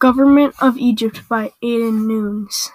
Government of Egypt by Aiden Nunes.